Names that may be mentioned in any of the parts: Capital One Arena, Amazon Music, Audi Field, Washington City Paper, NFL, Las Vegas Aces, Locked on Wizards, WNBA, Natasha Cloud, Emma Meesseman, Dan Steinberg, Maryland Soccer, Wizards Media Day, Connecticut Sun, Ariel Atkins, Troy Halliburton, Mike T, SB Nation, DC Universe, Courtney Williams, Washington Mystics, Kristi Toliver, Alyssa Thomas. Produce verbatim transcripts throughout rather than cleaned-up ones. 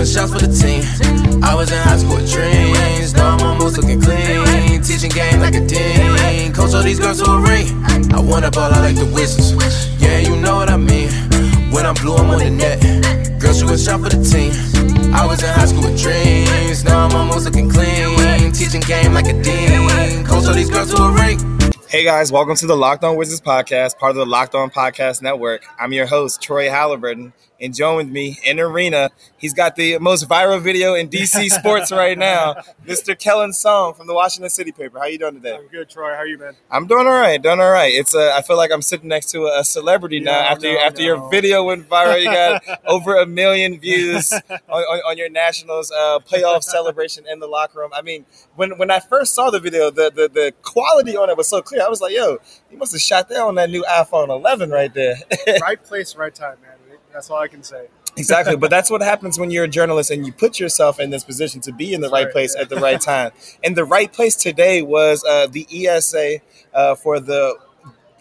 Shots for the team. I was in high school with dreams. Now I'm almost looking clean. Teaching game like a dean. Coach all these girls to a ring. I want a ball, I like the Wizards. Yeah, you know what I mean. When I'm blue, I'm on the net. Girl, she was shot for the team. I was in high school with dreams. Now I'm almost looking clean. Teaching game like a dean. Coach all these girls to a ring. Hey guys, welcome to the Locked On Wizards podcast, part of the Locked On Podcast Network. I'm your host, Troy Halliburton, and joined me in arena, he's got the most viral video in D C sports right now, Mister Kellen Song from the Washington City Paper. How you doing today? I'm good, Troy. How are you, man? I'm doing all right, doing all right. It's a, I feel like I'm sitting next to a celebrity yeah, now. After no, your, after no. your video went viral, you got over a million views on, on, on your Nationals uh, playoff celebration in the locker room. I mean, when when I first saw the video, the the, the quality on it was so clear. I was like, yo, you must have shot that on that new iPhone eleven right there. Right place, right time, man. That's all I can say. Exactly. But that's what happens when you're a journalist and you put yourself in this position to be in the right, right place yeah. at the right time. And the right place today was uh, the E S A uh, for the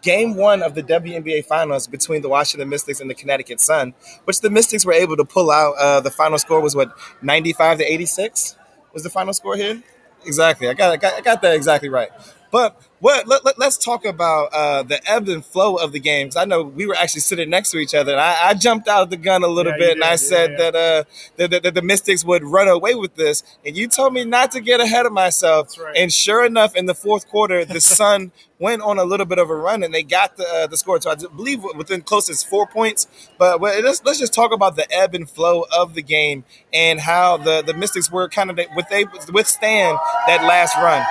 game one of the W N B A finals between the Washington Mystics and the Connecticut Sun, which the Mystics were able to pull out. Uh, the final score was, what, ninety-five to eighty-six was the final score here? Exactly. I got, I got, I got that exactly right. But what? Let, let, let's talk about uh, the ebb and flow of the games. I know we were actually sitting next to each other, and I, I jumped out of the gun a little yeah, bit, did, and I yeah, said yeah. that, uh, that, that, that the Mystics would run away with this, and you told me not to get ahead of myself. That's right. And sure enough, in the fourth quarter, the Sun went on a little bit of a run, and they got the uh, the score. So I believe within closest four points. But well, let's, let's just talk about the ebb and flow of the game and how the, the Mystics were kind of – they withstand that last run.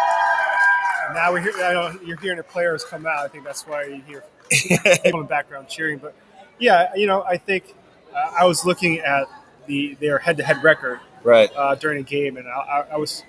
Now we're hearing, you're hearing the players come out. I think that's why you hear people in the background cheering. But, yeah, you know, I think uh, I was looking at the their head-to-head record right. uh, during a game, and I, I was,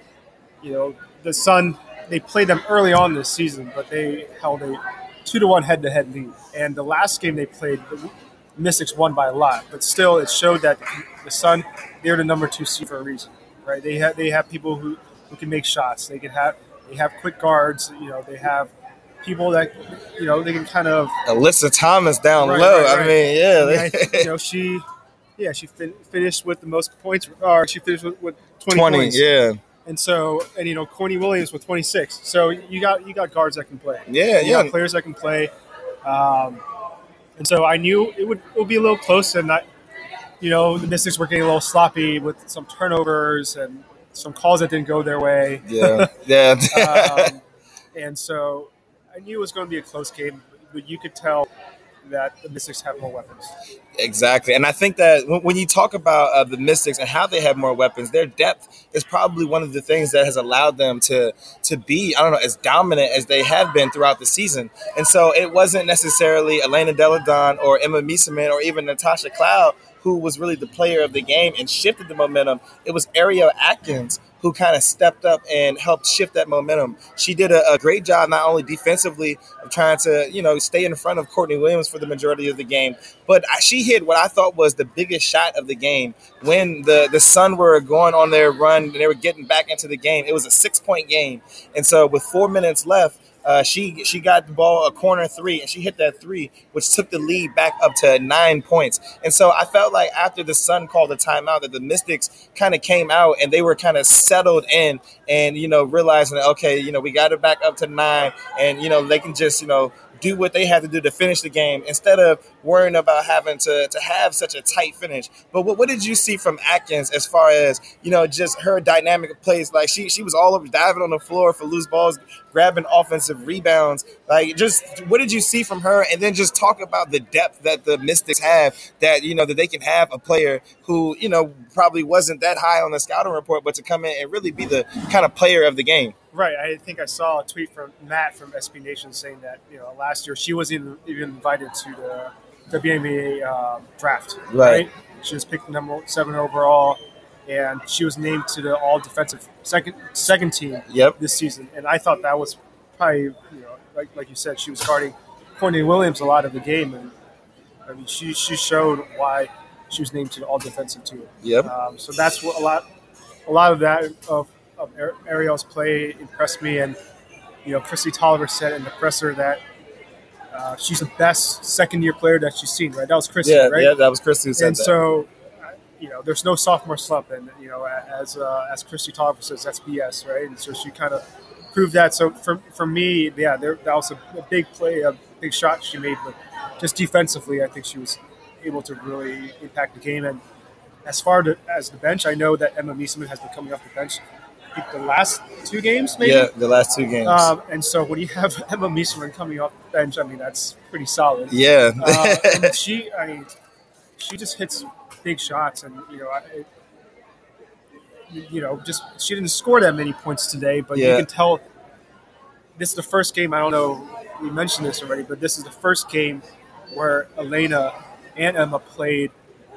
you know, the Sun, they played them early on this season, but they held a two to one head-to-head lead. And the last game they played, the Mystics won by a lot. But still, it showed that the Sun, they're the number two seed for a reason, right? They have, they have people who, who can make shots. They can have – They have quick guards, you know, they have people that, you know, they can kind of... Alyssa Thomas down right, low, right, right. I mean, yeah. I, you know, she, yeah, she fin- finished with the most points, or she finished with, with twenty, twenty points. yeah. And so, and, you know, Courtney Williams with twenty-six. So you got you got guards that can play. Yeah, you yeah. got players that can play. Um, and so I knew it would, it would be a little close, and, I, you know, the Mystics were getting a little sloppy with some turnovers and some calls that didn't go their way. Yeah, yeah. um, and so I knew it was going to be a close game, but you could tell that the Mystics have more weapons. Exactly. And I think that when you talk about uh, the Mystics and how they have more weapons, their depth is probably one of the things that has allowed them to to be, I don't know, as dominant as they have been throughout the season. And so it wasn't necessarily Elena Delle Donne or Emma Meesseman or even Natasha Cloud who was really the player of the game and shifted the momentum. It was Ariel Atkins who kind of stepped up and helped shift that momentum. She did a, a great job not only defensively of trying to, you know, stay in front of Courtney Williams for the majority of the game, but she hit what I thought was the biggest shot of the game. When the, the Sun were going on their run and they were getting back into the game, it was a six-point game. And so with four minutes left, Uh, she she got the ball a corner three, and she hit that three, which took the lead back up to nine points. And so I felt like after the Sun called the timeout that the Mystics kind of came out and they were kind of settled in and, you know, realizing, okay, you know, we got it back up to nine and, you know, they can just, you know, do what they had to do to finish the game instead of worrying about having to, to have such a tight finish. But what, what did you see from Atkins as far as, you know, just her dynamic plays? Like she she was all over diving on the floor for loose balls, grabbing offensive rebounds. Like just what did you see from her? And then just talk about the depth that the Mystics have that, you know, that they can have a player who, you know, probably wasn't that high on the scouting report, but to come in and really be the kind of player of the game. Right. I think I saw a tweet from Matt from S B Nation saying that, you know, last year she wasn't even, even invited to the W N B A uh, draft. Right. right. She was picked number seven overall, and she was named to the all-defensive second second team yep. this season. And I thought that was probably, you know, like like you said, she was guarding Courtney Williams a lot of the game. And, I mean, she, she showed why she was named to the all-defensive team. Yep. Um, so that's what a lot a lot of that of of Ariel's play impressed me. And, you know, Kristi Toliver said in the presser that uh, she's the best second-year player that she's seen, right? That was Kristi, yeah, right? Yeah, that was Kristi who said and that. And so, you know, there's no sophomore slump. And, you know, as uh, as Kristi Toliver says, that's B S, right? And so she kind of proved that. So for for me, yeah, there, that was a, a big play, a big shot she made. But just defensively, I think she was able to really impact the game. And as far to, as the bench, I know that Emma Meesseman has been coming off the bench the last two games, maybe? Yeah, the last two games. Um, and so when you have Emma Meesseman coming off the bench, I mean, that's pretty solid. Yeah. uh, and she, I mean, she just hits big shots. And, you know, I, it, you know, just she didn't score that many points today, but yeah. you can tell this is the first game, I don't know, we mentioned this already, but this is the first game where Elena and Emma played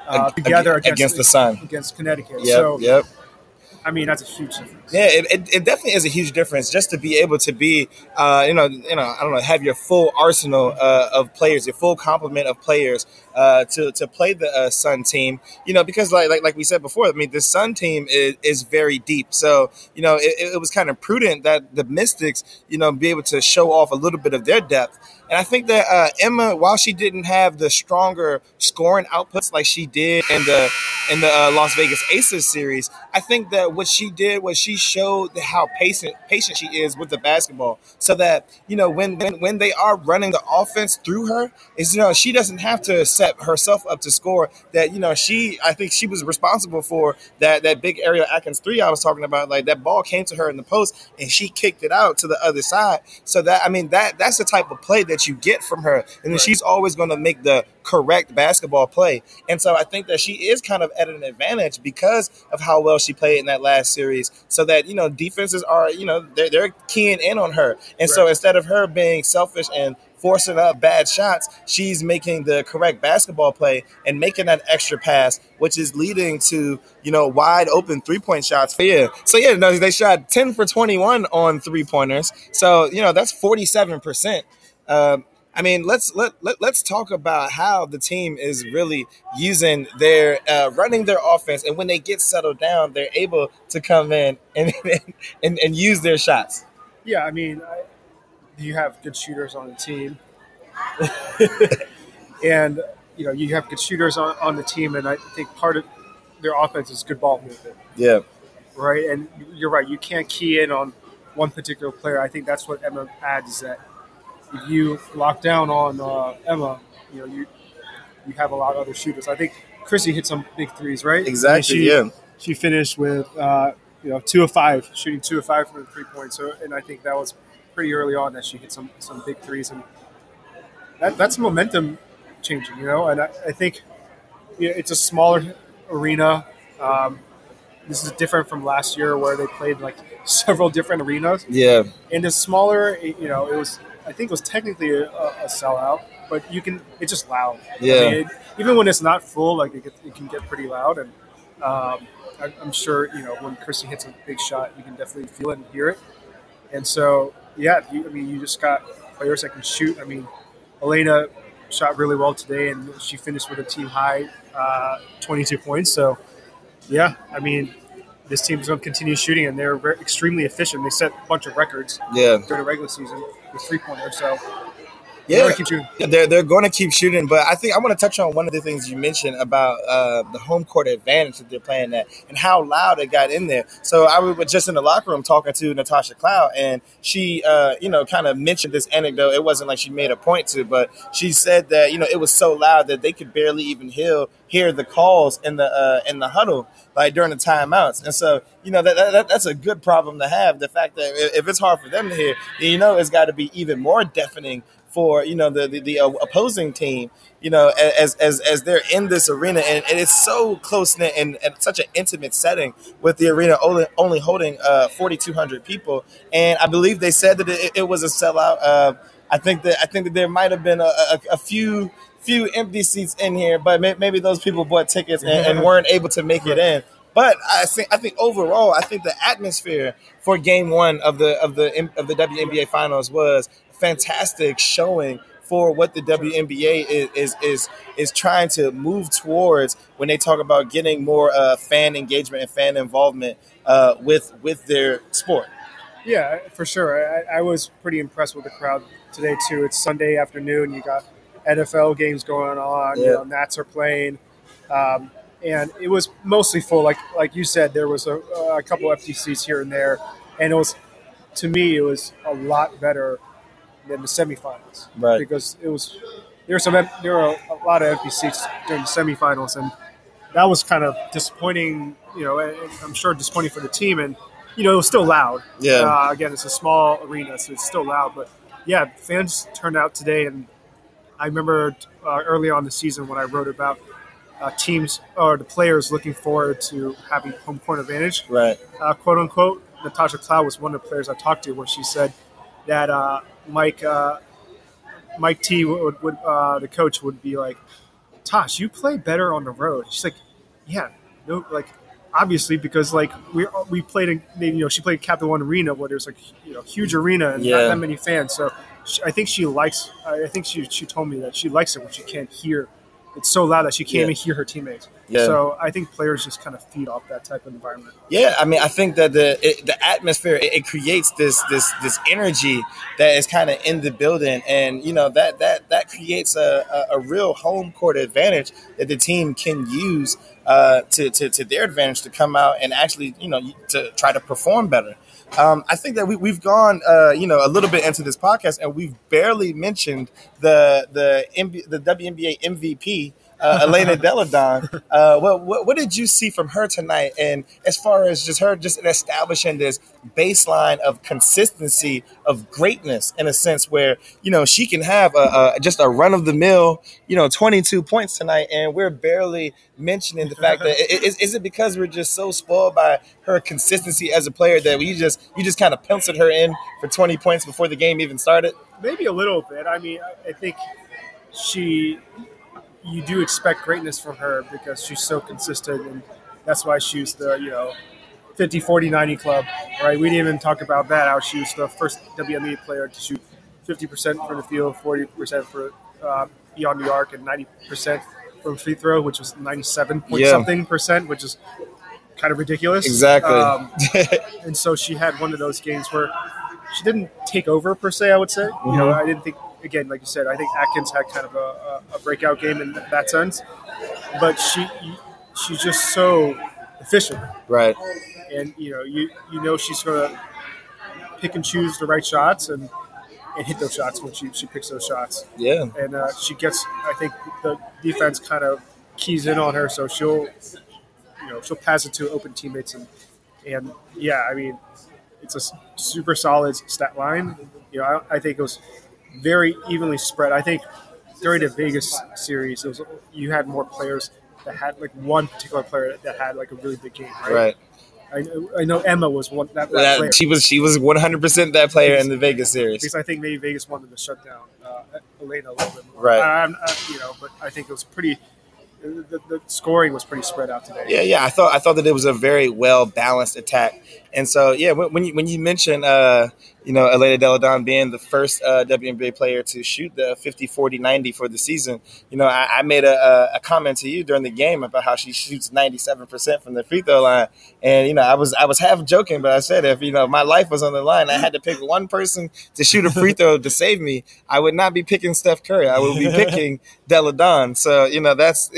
uh, Ag- together against, against the Sun. Against Connecticut. Yep, so, yep. I mean, that's a huge difference. Yeah, it, it, it definitely is a huge difference just to be able to be, uh, you know, you know, I don't know, have your full arsenal uh, of players, your full complement of players uh, to to play the uh, Sun team. You know, because like like like we said before, I mean, the Sun team is, is very deep. So you know, it, it was kind of prudent that the Mystics, you know, be able to show off a little bit of their depth. And I think that uh, Emma, while she didn't have the stronger scoring outputs like she did in the in the uh, Las Vegas Aces series, I think that what she did was she showed how patient patient she is with the basketball, so that you know when when, when they are running the offense through her, is you know she doesn't have to set herself up to score. That you know she, I think she was responsible for that that big Ariel Atkins three I was talking about. Like that ball came to her in the post and she kicked it out to the other side. So that I mean that that's the type of play that you get from her, and then right. she's always going to make the correct basketball play. And so I think that she is kind of at an advantage because of how well she played in that last series, so that you know defenses are you know they're, they're keying in on her, and right. so instead of her being selfish and forcing up bad shots, she's making the correct basketball play and making that extra pass, which is leading to, you know, wide open three-point shots. But yeah. So, yeah, no, they shot ten for twenty-one on three-pointers. So, you know, that's forty-seven percent. Um, I mean, let's let, let let's talk about how the team is really using their uh, running their offense, and when they get settled down, they're able to come in and and, and use their shots. Yeah, I mean, I, you have good shooters on the team, and you know you have good shooters on, on the team, and I think part of their offense is good ball movement. Yeah, right. And you're right; you can't key in on one particular player. I think that's what Emma adds is that. If you lock down on uh, Emma, you know you you have a lot of other shooters. I think Kristi hit some big threes, right? Exactly. She, yeah. She finished with uh, you know two of five, shooting two of five from the three points. So, and I think that was pretty early on that she hit some some big threes, and that that's momentum changing, you know. And I, I think you know, it's a smaller arena. Um, this is different from last year where they played like several different arenas. Yeah. And the smaller, you know, it was. I think it was technically a, a sellout, but you can – it's just loud. Yeah. I mean, it, even when it's not full, like it, it can get pretty loud. And um, I, I'm sure, you know, when Kristi hits a big shot, you can definitely feel it and hear it. And so, yeah, you, I mean, you just got players that can shoot. I mean, Elena shot really well today, and she finished with a team-high uh, twenty-two points. So, yeah, I mean – this team is going to continue shooting, and they're very, extremely efficient. They set a bunch of records yeah. during the regular season with three-pointers. So Yeah, keep they're they're going to keep shooting, but I think I want to touch on one of the things you mentioned about uh, the home court advantage that they're playing at and how loud it got in there. So I was just in the locker room talking to Natasha Cloud, and she, uh, you know, kind of mentioned this anecdote. It wasn't like she made a point to, but she said that, you know, it was so loud that they could barely even hear hear the calls in the uh, in the huddle, like during the timeouts. And so, you know, that, that that's a good problem to have. The fact that if it's hard for them to hear, then, you know, it's got to be even more deafening for, you know, the the, the opposing team, you know, as as as they're in this arena. And, and it's so close-knit and, and such an intimate setting, with the arena only, only holding uh, forty-two hundred people. And I believe they said that it, it was a sellout. Uh, I think that I think that there might have been a, a, a few few empty seats in here, but may, maybe those people bought tickets and, and weren't able to make it in. But I think I think overall, I think the atmosphere for Game One of the of the of the W N B A Finals was fantastic showing for what the W N B A is is is, is trying to move towards when they talk about getting more uh, fan engagement and fan involvement uh, with with their sport. Yeah, for sure. I, I was pretty impressed with the crowd today too. It's Sunday afternoon. You got N F L games going on. Yeah. You know, Nats are playing. Um, And it was mostly full, like like you said. There was a, a couple empty seats here and there, and it was, to me, it was a lot better than the semifinals, right? Because it was there were some there were a lot of empty seats during the semifinals, and that was kind of disappointing. You know, and I'm sure disappointing for the team, and you know it was still loud. Yeah. Uh, again, it's a small arena, so it's still loud. But yeah, fans turned out today, and I remember uh, early on in the season when I wrote about. Uh, teams or the players looking forward to having home court advantage, right? Uh, quote unquote. Natasha Cloud was one of the players I talked to, where she said that uh, Mike uh, Mike T would, would uh, the coach would be like, "Tosh, you play better on the road." She's like, "Yeah, no, like obviously because like we we played in you know she played Capital One Arena where there's like you know huge arena and yeah. not that many fans. So she, I think she likes. I think she she told me that she likes it when she can't hear. It's so loud that she can't yeah. even hear her teammates. Yeah. So I think players just kind of feed off that type of environment. Yeah, I mean, I think that the it, the atmosphere it, it creates this this this energy that is kind of in the building, and you know that that that creates a, a, a real home court advantage that the team can use uh, to, to to their advantage to come out and actually you know to try to perform better. Um, I think that we, we've gone, uh, you know, a little bit into this podcast, and we've barely mentioned the the M B, the W N B A M V P, uh, Elena Delle Donne. Uh, well, what, what did you see from her tonight? And as far as just her just establishing this baseline of consistency of greatness, in a sense where you know she can have a, a, just a run of the mill, you know, twenty-two points tonight, and we're barely mentioning the fact that it, is, is it because we're just so spoiled by her consistency as a player that we just you just kind of penciled her in for twenty points before the game even started? Maybe a little bit. I mean, I think she. You do expect greatness from her because she's so consistent, and that's why she's the, you know, fifty forty ninety club, right? We didn't even talk about that, how she was the first W N B A player to shoot fifty percent from the field, forty percent for uh, beyond the arc, and ninety percent from free throw, which was ninety-seven point something percent, which is kind of ridiculous. Exactly. Um, and so she had one of those games where she didn't take over, per se, I would say. Mm-hmm. You know, I didn't think – again, like you said, I think Atkins had kind of a, a breakout game in that sense, but she she's just so efficient, right? And you know, you you know she's gonna pick and choose the right shots and, and hit those shots when she, she picks those shots. Yeah, and uh, she gets. I think the defense kind of keys in on her, so she'll you know she'll pass it to open teammates and and yeah, I mean, it's a super solid stat line. You know, I, I think it was. Very evenly spread. I think during the Vegas series, it was, you had more players that had like one particular player that had like a really big game, right? Right. I, I know Emma was one. That, that, that player. she was she was one hundred percent that player in the Vegas series. Because I think maybe Vegas wanted to shut down uh, Elena a little bit more, right? I, I, you know, but I think it was pretty. The, the scoring was pretty spread out today. Yeah, yeah. I thought I thought that it was a very well balanced attack, and so yeah, when you when you mention uh, you know, Elena Delle Donne being the first uh, W N B A player to shoot the fifty, forty, ninety for the season. You know, I, I made a, a comment to you during the game about how she shoots ninety-seven percent from the free throw line. And, you know, I was I was half joking, but I said if, you know, my life was on the line, I had to pick one person to shoot a free throw to save me, I would not be picking Steph Curry. I would be picking Delle Donne. So, you know, that's,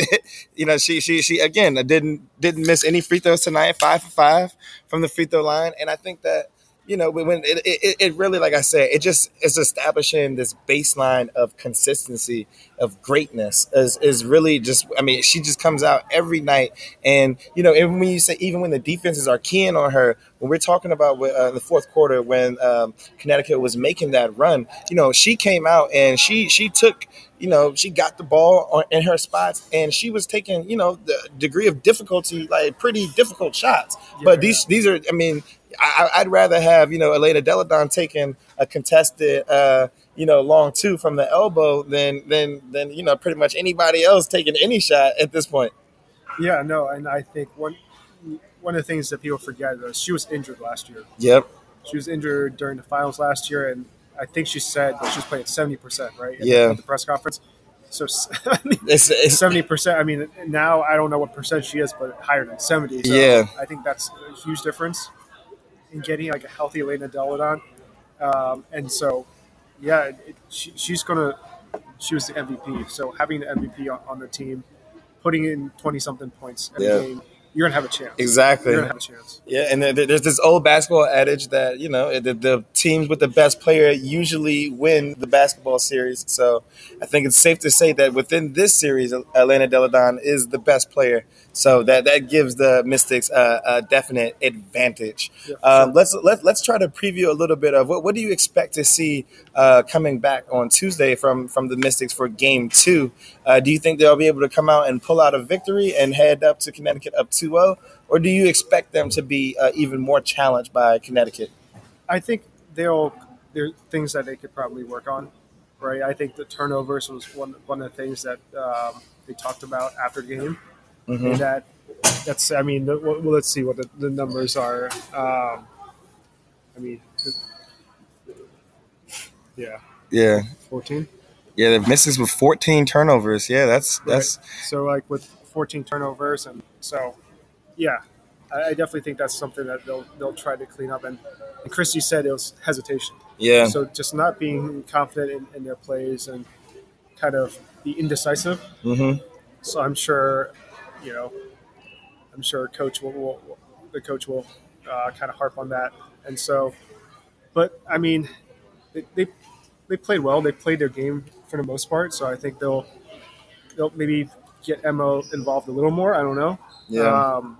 you know, she, she, she again, didn't didn't miss any free throws tonight, five for five from the free throw line. And I think that, you know, when it, it, it really, like I said, it just is establishing this baseline of consistency, of greatness is, is really just, I mean, she just comes out every night. And, you know, and when you say, even when the defenses are keying on her, when we're talking about uh, the fourth quarter when um, Connecticut was making that run, you know, she came out and she she took, you know, she got the ball on, in her spots, and she was taking, you know, the degree of difficulty, like pretty difficult shots. Yeah. But these, these are, I mean, I, I'd rather have, you know, Elena Delle Donne taking a contested, uh, you know, long two from the elbow than, than, than, you know, pretty much anybody else taking any shot at this point. Yeah, no, and I think one one of the things that people forget is she was injured last year. Yep. She was injured during the finals last year, and I think she said that she was playing seventy percent, right? At yeah. The, at the press conference. So seventy percent, I mean, now I don't know what percent she is, but higher than seventy. So yeah. I think that's a huge difference. And getting like a healthy Elena Delle Donne, um, and so yeah, it, she, she's gonna. She was the M V P, so having an M V P on, on the team, putting in twenty something points every yeah. game, you're gonna have a chance. Exactly, you're gonna have a chance. Yeah, and there, there's this old basketball adage that you know the, the teams with the best player usually win the basketball series. So I think it's safe to say that within this series, Elena Delle Donne is the best player. So that, that gives the Mystics uh, a definite advantage. Yeah, sure. um, let's let, let's try to preview a little bit of what what do you expect to see uh, coming back on Tuesday from, from the Mystics for Game Two. Uh, do you think they'll be able to come out and pull out a victory and head up to Connecticut up two oh, or do you expect them to be uh, even more challenged by Connecticut? I think they'll there are things that they could probably work on, right? I think the turnovers was one one of the things that um, they talked about after game. Mm-hmm. And that that's I mean well, let's see what the, the numbers are. Um, I mean, yeah, yeah, fourteen. Yeah, the misses with fourteen turnovers. Yeah, that's that's right. So like with fourteen turnovers, and so yeah, I, I definitely think that's something that they'll they'll try to clean up. And, and Kristi said it was hesitation. Yeah. So just not being confident in, in their plays and kind of be indecisive. Mm-hmm. So I'm sure. You know, I'm sure coach will, will the coach will uh, kind of harp on that, and so, but I mean, they, they they played well. They played their game for the most part, so I think they'll they'll maybe get Emma involved a little more. I don't know. Yeah. Um,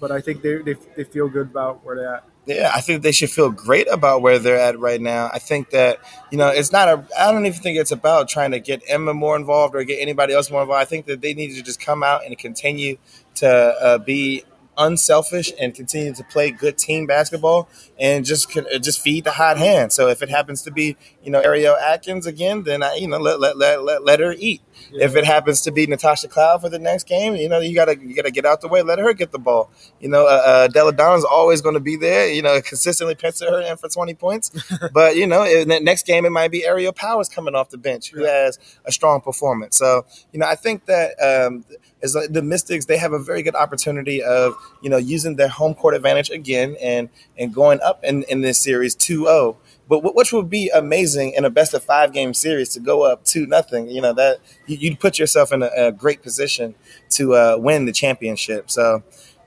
but I think they, they they feel good about where they're at. Yeah, I think they should feel great about where they're at right now. I think that, you know, it's not a – I don't even think it's about trying to get Emma more involved or get anybody else more involved. I think that they need to just come out and continue to uh, be unselfish and continue to play good team basketball and just just feed the hot hand. So if it happens to be, you know, Ariel Atkins again, then, I, you know, let let let, let, let her eat. Yeah. If it happens to be Natasha Cloud for the next game, you know, you gotta you gotta get out the way, let her get the ball. You know, uh, uh, Delle Donne's always going to be there. You know, consistently pencil her in for twenty points. But you know, in the next game it might be Aerial Powers coming off the bench who yeah. has a strong performance. So you know, I think that um, as the Mystics, they have a very good opportunity of you know using their home court advantage again and and going up in, in this series two oh. But which would be amazing in a best of five game series to go up two nothing. You know that you'd put yourself in a, a great position to uh, win the championship. So,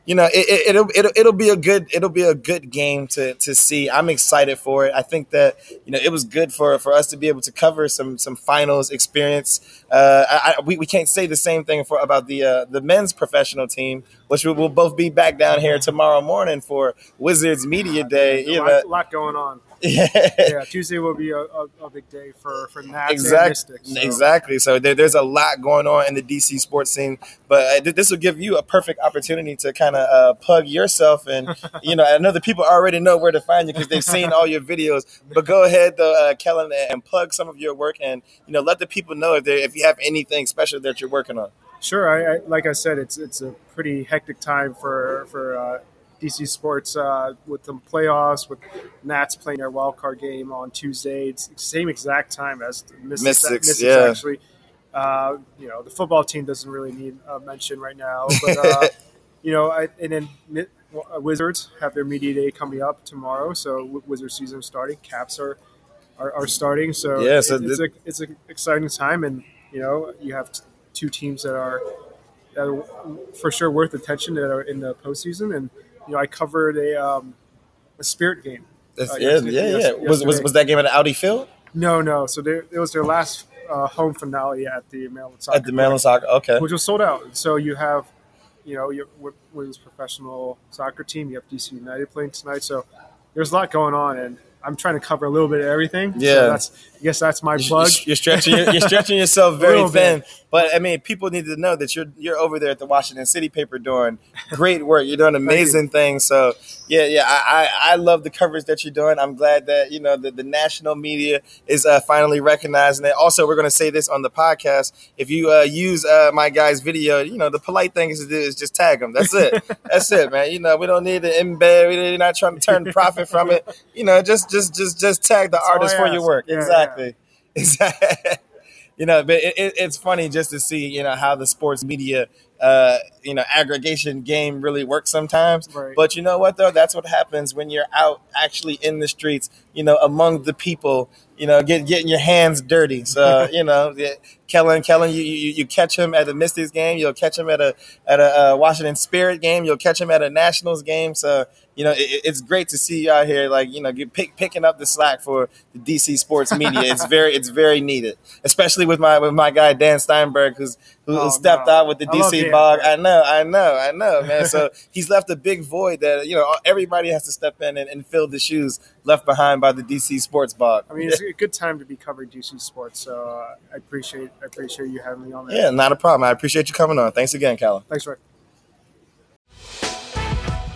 you know it, it, it'll it'll it'll be a good it'll be a good game to to see. I'm excited for it. I think that you know it was good for, for us to be able to cover some some finals experience. Uh, I, I, we we can't say the same thing for about the uh, the men's professional team, which we will both be back down here tomorrow morning for Wizards Media Day. You know, a lot, lot going on. Yeah. yeah, Tuesday will be a, a, a big day for, for Nats exactly. and Mystics. So. Exactly. So there, there's a lot going on in the D C sports scene, but uh, this will give you a perfect opportunity to kind of uh, plug yourself. And, you know, I know the people already know where to find you because they've seen all your videos, but go ahead, though, uh, Kellen, and plug some of your work and, you know, let the people know if they if you have anything special that you're working on. Sure. I, I like I said, it's it's a pretty hectic time for, for – uh, D C sports uh, with the playoffs, with Nats playing their wild card game on Tuesday. It's the same exact time as the Mystics. Mystics, Mystics yeah. Actually, uh, you know, the football team doesn't really need a mention right now. But uh, you know, I, and then Wizards have their media day coming up tomorrow, so Wizards season starting. Caps are are, are starting, so, yeah, so it, it's th- a, it's an exciting time, and you know, you have t- two teams that are. That are for sure worth attention that are in the postseason. And, you know, I covered a um, a Spirit game. Uh, yeah, yeah, yeah. Was, was was that game at Audi Field? No, no. So they, it was their last uh, home finale at the Maryland Soccer. At the Maryland Soccer, okay. Which was sold out. So you have, you know, your women's professional soccer team. You have D C United playing tonight. So there's a lot going on, and I'm trying to cover a little bit of everything. Yeah, so that's, I guess that's my plug. You're, you're stretching, you're, you're stretching yourself very thin. Bit. But I mean, people need to know that you're you're over there at the Washington City Paper doing great work. You're doing amazing things. So yeah, yeah, I, I I love the coverage that you're doing. I'm glad that you know the, the national media is uh, finally recognizing it. Also, we're going to say this on the podcast: if you uh, use uh, my guy's video, you know the polite thing is to do is just tag him. That's it. That's it, man. You know we don't need to embed. We're not trying to turn profit from it. You know just. Just, just, just tag the That's artist for your work. Yeah, exactly. Yeah. Exactly. You know, but it, it, it's funny just to see, you know, how the sports media, uh, you know, aggregation game really works sometimes. Right. But you know what, though? That's what happens when you're out actually in the streets, you know, among the people, you know, get, getting your hands dirty. So, you know, yeah, Kellen, Kellen, you, you you catch him at a Mystics game. You'll catch him at a at a uh, Washington Spirit game. You'll catch him at a Nationals game. So, you know, it, it's great to see you out here, like, you know, get pick, picking up the slack for the D C sports media. It's very it's very needed, especially with my with my guy, Dan Steinberg, who's who oh, stepped no. out with the D C bog. I know, I know, I know, man. So he's left a big void that, you know, everybody has to step in and, and fill the shoes left behind by the D C sports bog. I mean, it's a good time to be covering D C sports. So uh, I appreciate it. I appreciate you having me on there. Yeah, not a problem. I appreciate you coming on. Thanks again, Callum. Thanks, Rick.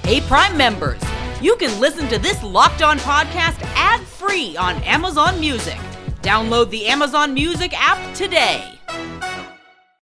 Hey, Prime members, you can listen to this Locked On podcast ad-free on Amazon Music. Download the Amazon Music app today.